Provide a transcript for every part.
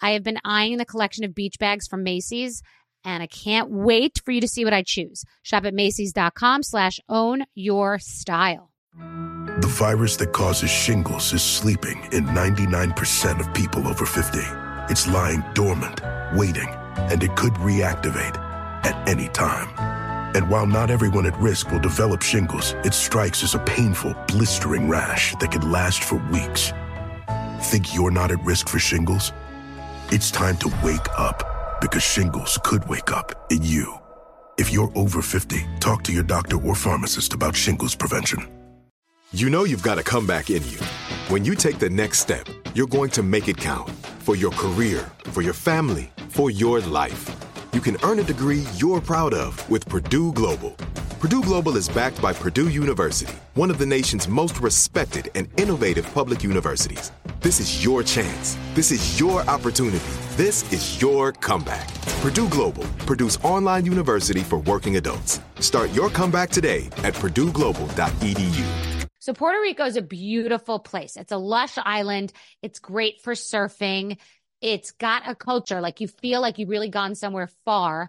I have been eyeing the collection of beach bags from Macy's, and I can't wait for you to see what I choose. Shop at Macy's.com/ownyourstyle. The virus that causes shingles is sleeping in 99% of people over 50. It's lying dormant, waiting, and it could reactivate at any time. And while not everyone at risk will develop shingles, it strikes as a painful, blistering rash that can last for weeks. Think you're not at risk for shingles? It's time to wake up, because shingles could wake up in you. If you're over 50, talk to your doctor or pharmacist about shingles prevention. You know you've got a comeback in you. When you take the next step, you're going to make it count. For your career, for your family, for your life. You can earn a degree you're proud of with Purdue Global. Purdue Global is backed by Purdue University, one of the nation's most respected and innovative public universities. This is your chance. This is your opportunity. This is your comeback. Purdue Global, Purdue's online university for working adults. Start your comeback today at purdueglobal.edu. So Puerto Rico is a beautiful place. It's a lush island. It's great for surfing. It's got a culture. Like, you feel like you've really gone somewhere far,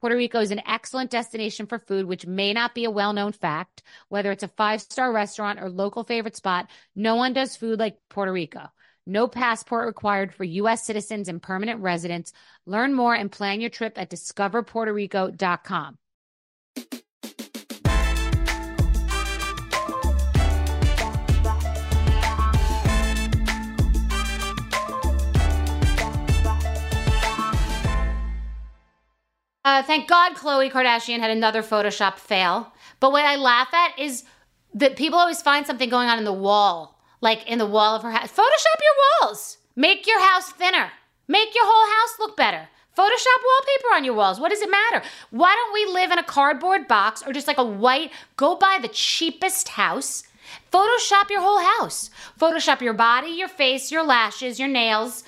Puerto Rico is an excellent destination for food, which may not be a well-known fact. Whether it's a five-star restaurant or local favorite spot, no one does food like Puerto Rico. No passport required for U.S. citizens and permanent residents. Learn more and plan your trip at discoverpuertorico.com. Thank God Khloe Kardashian had another Photoshop fail. But what I laugh at is that people always find something going on in the wall. Like in the wall of her house. Photoshop your walls. Make your house thinner. Make your whole house look better. Photoshop wallpaper on your walls. What does it matter? Why don't we live in a cardboard box or just like a white, go buy the cheapest house. Photoshop your whole house. Photoshop your body, your face, your lashes, your nails,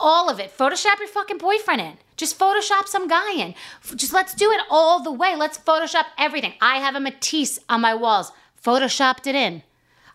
all of it. Photoshop your fucking boyfriend in. Just Photoshop some guy in. Just let's do it all the way. Let's Photoshop everything. I have a Matisse on my walls. Photoshopped it in.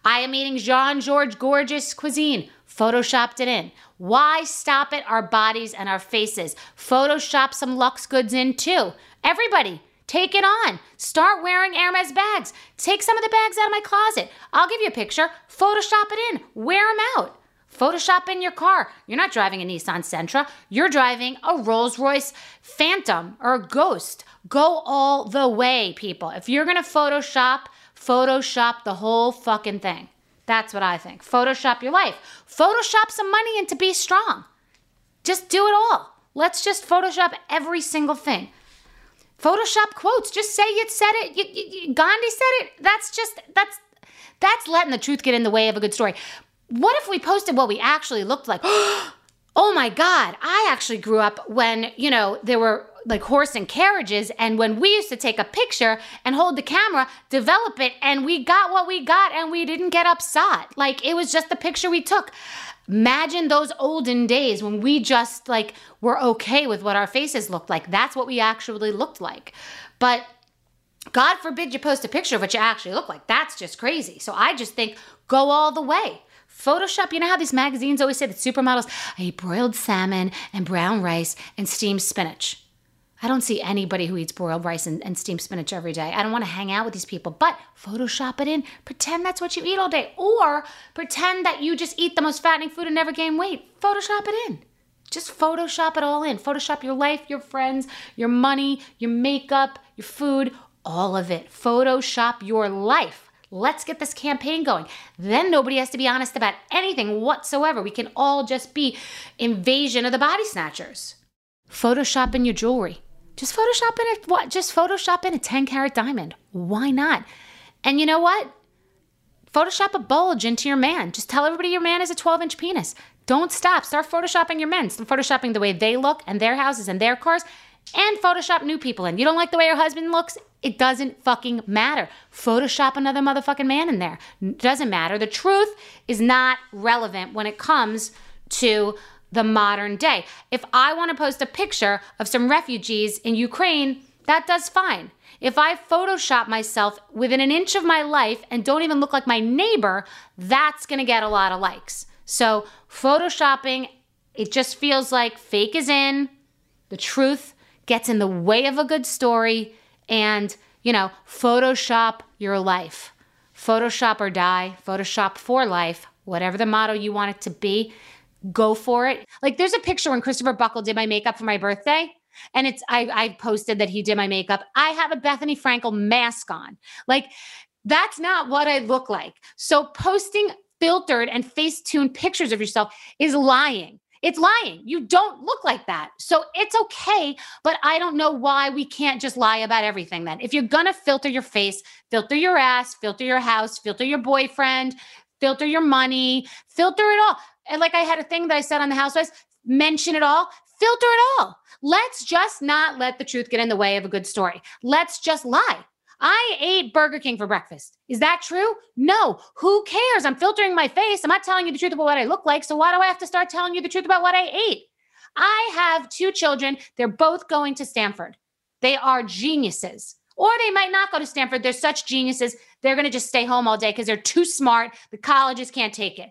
I am eating Jean-Georges gorgeous cuisine. Photoshopped it in. Why stop at our bodies and our faces? Photoshop some luxe goods in too. Everybody, take it on. Start wearing Hermès bags. Take some of the bags out of my closet. I'll give you a picture. Photoshop it in. Wear them out. Photoshop in your car. You're not driving a Nissan Sentra. You're driving a Rolls Royce Phantom or a Ghost. Go all the way, people. If you're going to Photoshop the whole fucking thing. That's what I think. Photoshop your life. Photoshop some money into Be Strong. Just do it all. Let's just Photoshop every single thing. Photoshop quotes. Just say you said it. Gandhi said it. That's letting the truth get in the way of a good story. What if we posted what we actually looked like? Oh my God, I actually grew up when, there were like horse and carriages, and when we used to take a picture and hold the camera, develop it, and we got what we got, and we didn't get upset. Like, it was just the picture we took. Imagine those olden days when we just were okay with what our faces looked like. That's what we actually looked like. But God forbid you post a picture of what you actually look like. That's just crazy. So I just think, go all the way. Photoshop, you know how these magazines always say that supermodels, I eat broiled salmon and brown rice and steamed spinach. I don't see anybody who eats broiled rice and steamed spinach every day. I don't want to hang out with these people, but Photoshop it in. Pretend that's what you eat all day, or pretend that you just eat the most fattening food and never gain weight. Photoshop it in. Just Photoshop it all in. Photoshop your life, your friends, your money, your makeup, your food, all of it. Photoshop your life. Let's get this campaign going. Then nobody has to be honest about anything whatsoever. We can all just be invasion of the body snatchers. Photoshop in your jewelry. Just Photoshop in a what? Just Photoshop in a 10-carat diamond. Why not? And you know what? Photoshop a bulge into your man. Just tell everybody your man is a 12-inch penis. Don't stop. Start Photoshopping your men. Start Photoshopping the way they look and their houses and their cars. And Photoshop new people in. You don't like the way your husband looks? It doesn't fucking matter. Photoshop another motherfucking man in there. It doesn't matter. The truth is not relevant when it comes to the modern day. If I want to post a picture of some refugees in Ukraine, that does fine. If I Photoshop myself within an inch of my life and don't even look like my neighbor, that's going to get a lot of likes. So Photoshopping, it just feels like fake is in. The truth gets in the way of a good story. And, you know, Photoshop your life. Photoshop or die. Photoshop for life. Whatever the motto you want it to be, go for it. Like, there's a picture when Christopher Buckle did my makeup for my birthday. And it's I posted that he did my makeup. I have a Bethany Frankel mask on. Like, that's not what I look like. So posting filtered and face-tuned pictures of yourself is lying. It's lying. You don't look like that. So it's okay, but I don't know why we can't just lie about everything then. If you're going to filter your face, filter your ass, filter your house, filter your boyfriend, filter your money, filter it all. And like I had a thing that I said on the Housewives, mention it all, filter it all. Let's just not let the truth get in the way of a good story. Let's just lie. I ate Burger King for breakfast. Is that true? No. Who cares? I'm filtering my face. I'm not telling you the truth about what I look like. So why do I have to start telling you the truth about what I ate? I have two children. They're both going to Stanford. They are geniuses. Or they might not go to Stanford. They're such geniuses. They're going to just stay home all day because they're too smart. The colleges can't take it.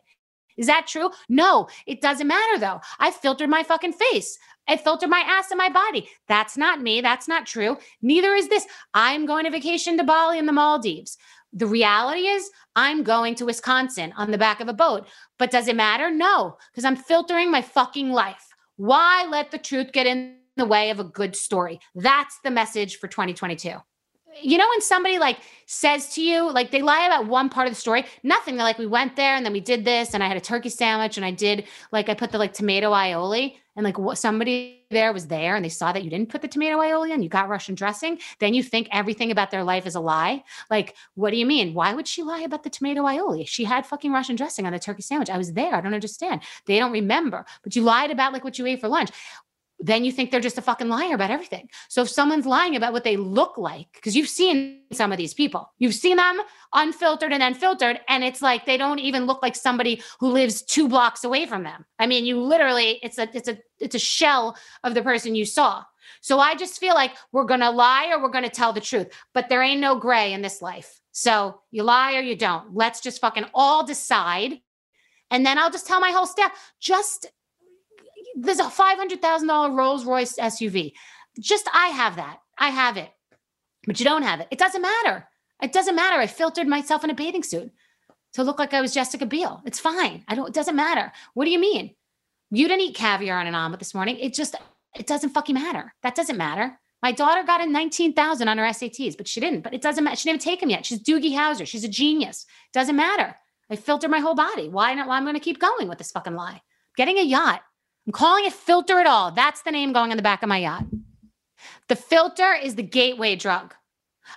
Is that true? No, it doesn't matter though. I filtered my fucking face. I filtered my ass and my body. That's not me. That's not true. Neither is this. I'm going to vacation to Bali and the Maldives. The reality is I'm going to Wisconsin on the back of a boat, but does it matter? No, because I'm filtering my fucking life. Why let the truth get in the way of a good story? That's the message for 2022. You know, when somebody like says to you, like they lie about one part of the story, nothing. They're like, we went there and then we did this and I had a turkey sandwich and I did like, I put the like tomato aioli and like what somebody there was there and they saw that you didn't put the tomato aioli and you got Russian dressing. Then you think everything about their life is a lie. Like, what do you mean? Why would she lie about the tomato aioli? She had fucking Russian dressing on the turkey sandwich. I was there. I don't understand. They don't remember, but you lied about like what you ate for lunch. Then you think they're just a fucking liar about everything. So if someone's lying about what they look like, because you've seen some of these people, you've seen them unfiltered and unfiltered, and it's like they don't even look like somebody who lives 2 blocks away from them. I mean, you literally, it's a shell of the person you saw. So I just feel like we're going to lie or we're going to tell the truth, but there ain't no gray in this life. So you lie or you don't. Let's just fucking all decide. And then I'll just tell my whole staff, just there's a $500,000 Rolls Royce SUV. Just, I have that. I have it, but you don't have it. It doesn't matter. It doesn't matter. I filtered myself in a bathing suit to look like I was Jessica Biel. It's fine. It doesn't matter. What do you mean? You didn't eat caviar on an omelet this morning. It doesn't fucking matter. That doesn't matter. My daughter got a 19,000 on her SATs, but she didn't, but it doesn't matter. She didn't even take them yet. She's Doogie Howser. She's a genius. Doesn't matter. I filtered my whole body. Why not? Well, I'm going to keep going with this fucking lie. Getting a yacht. I'm calling it filter it all. That's the name going on the back of my yacht. The filter is the gateway drug.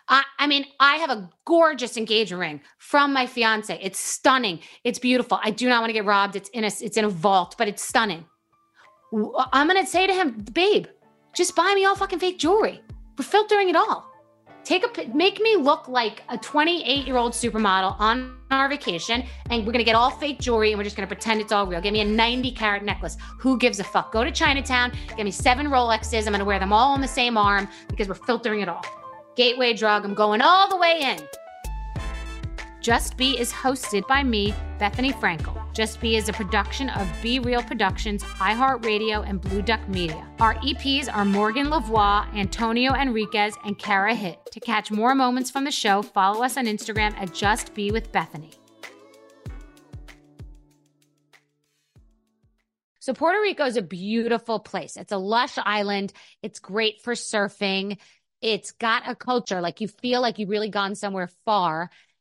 I mean, I have a gorgeous engagement ring from my fiance. It's stunning. It's beautiful. I do not want to get robbed. It's in a vault, but it's stunning. I'm going to say to him, babe, just buy me all fucking fake jewelry. We're filtering it all. Make me look like a 28-year-old supermodel on our vacation, and we're going to get all fake jewelry, and we're just going to pretend it's all real. Give me a 90-carat necklace. Who gives a fuck? Go to Chinatown. Give me 7 Rolexes. I'm going to wear them all on the same arm because we're filtering it all. Gateway drug. I'm going all the way in. Just Be is hosted by me, Bethany Frankel. Just Be is a production of Be Real Productions, iHeartRadio, and Blue Duck Media. Our EPs are Morgan Lavoie, Antonio Enriquez, and Kara Hitt. To catch more moments from the show, follow us on Instagram at Just Be with Bethany. So Puerto Rico is a beautiful place. It's a lush island. It's great for surfing. It's got a culture. Like, you feel like you've really gone somewhere far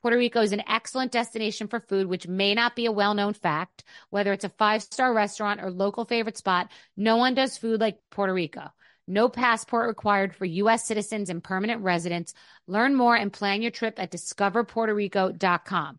Puerto Rico is an excellent destination for food, which may not be a well-known fact. Whether it's a five-star restaurant or local favorite spot, no one does food like Puerto Rico. No passport required for U.S. citizens and permanent residents. Learn more and plan your trip at discoverpuertorico.com.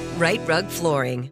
Right Rug Flooring.